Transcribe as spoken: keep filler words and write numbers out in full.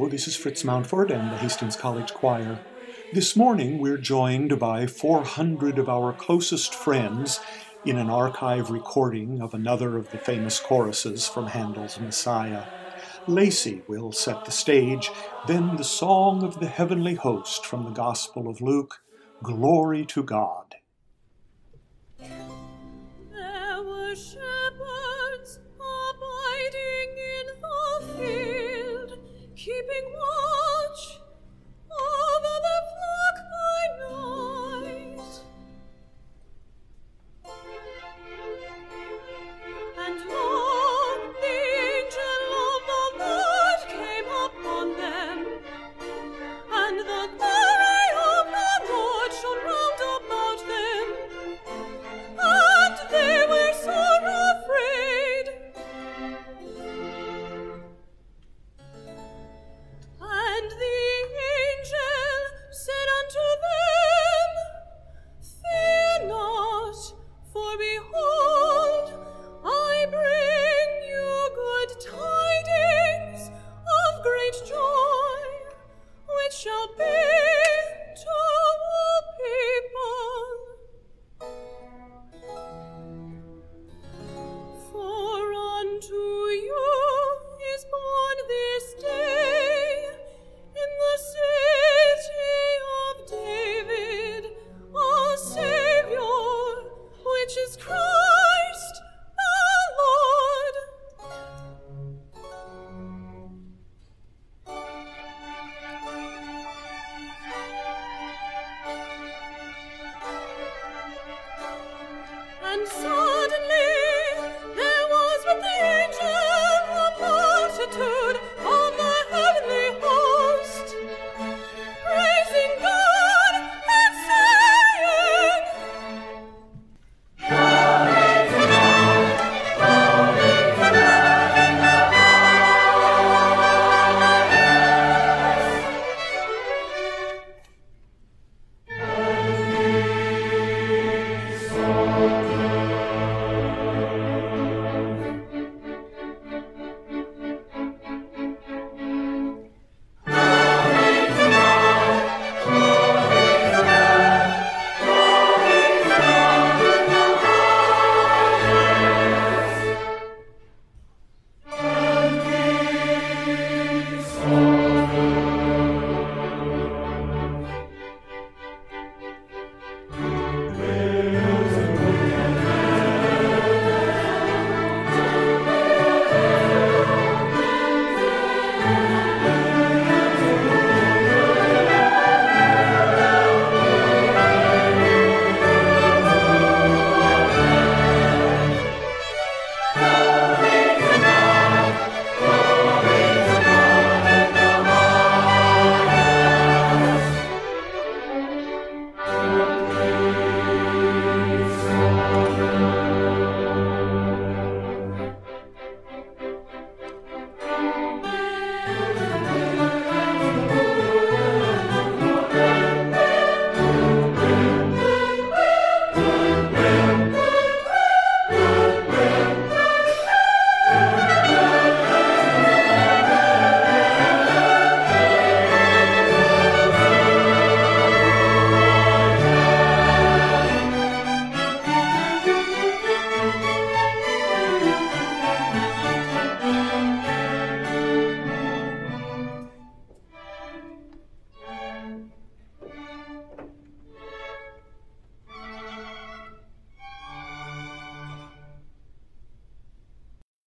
Hello, this is Fritz Mountford and the Hastings College Choir. This morning we're joined by four hundred of our closest friends in an archive recording of another of the famous choruses from Handel's Messiah. Lacey will set the stage, then the song of the heavenly host from the Gospel of Luke, Glory to God.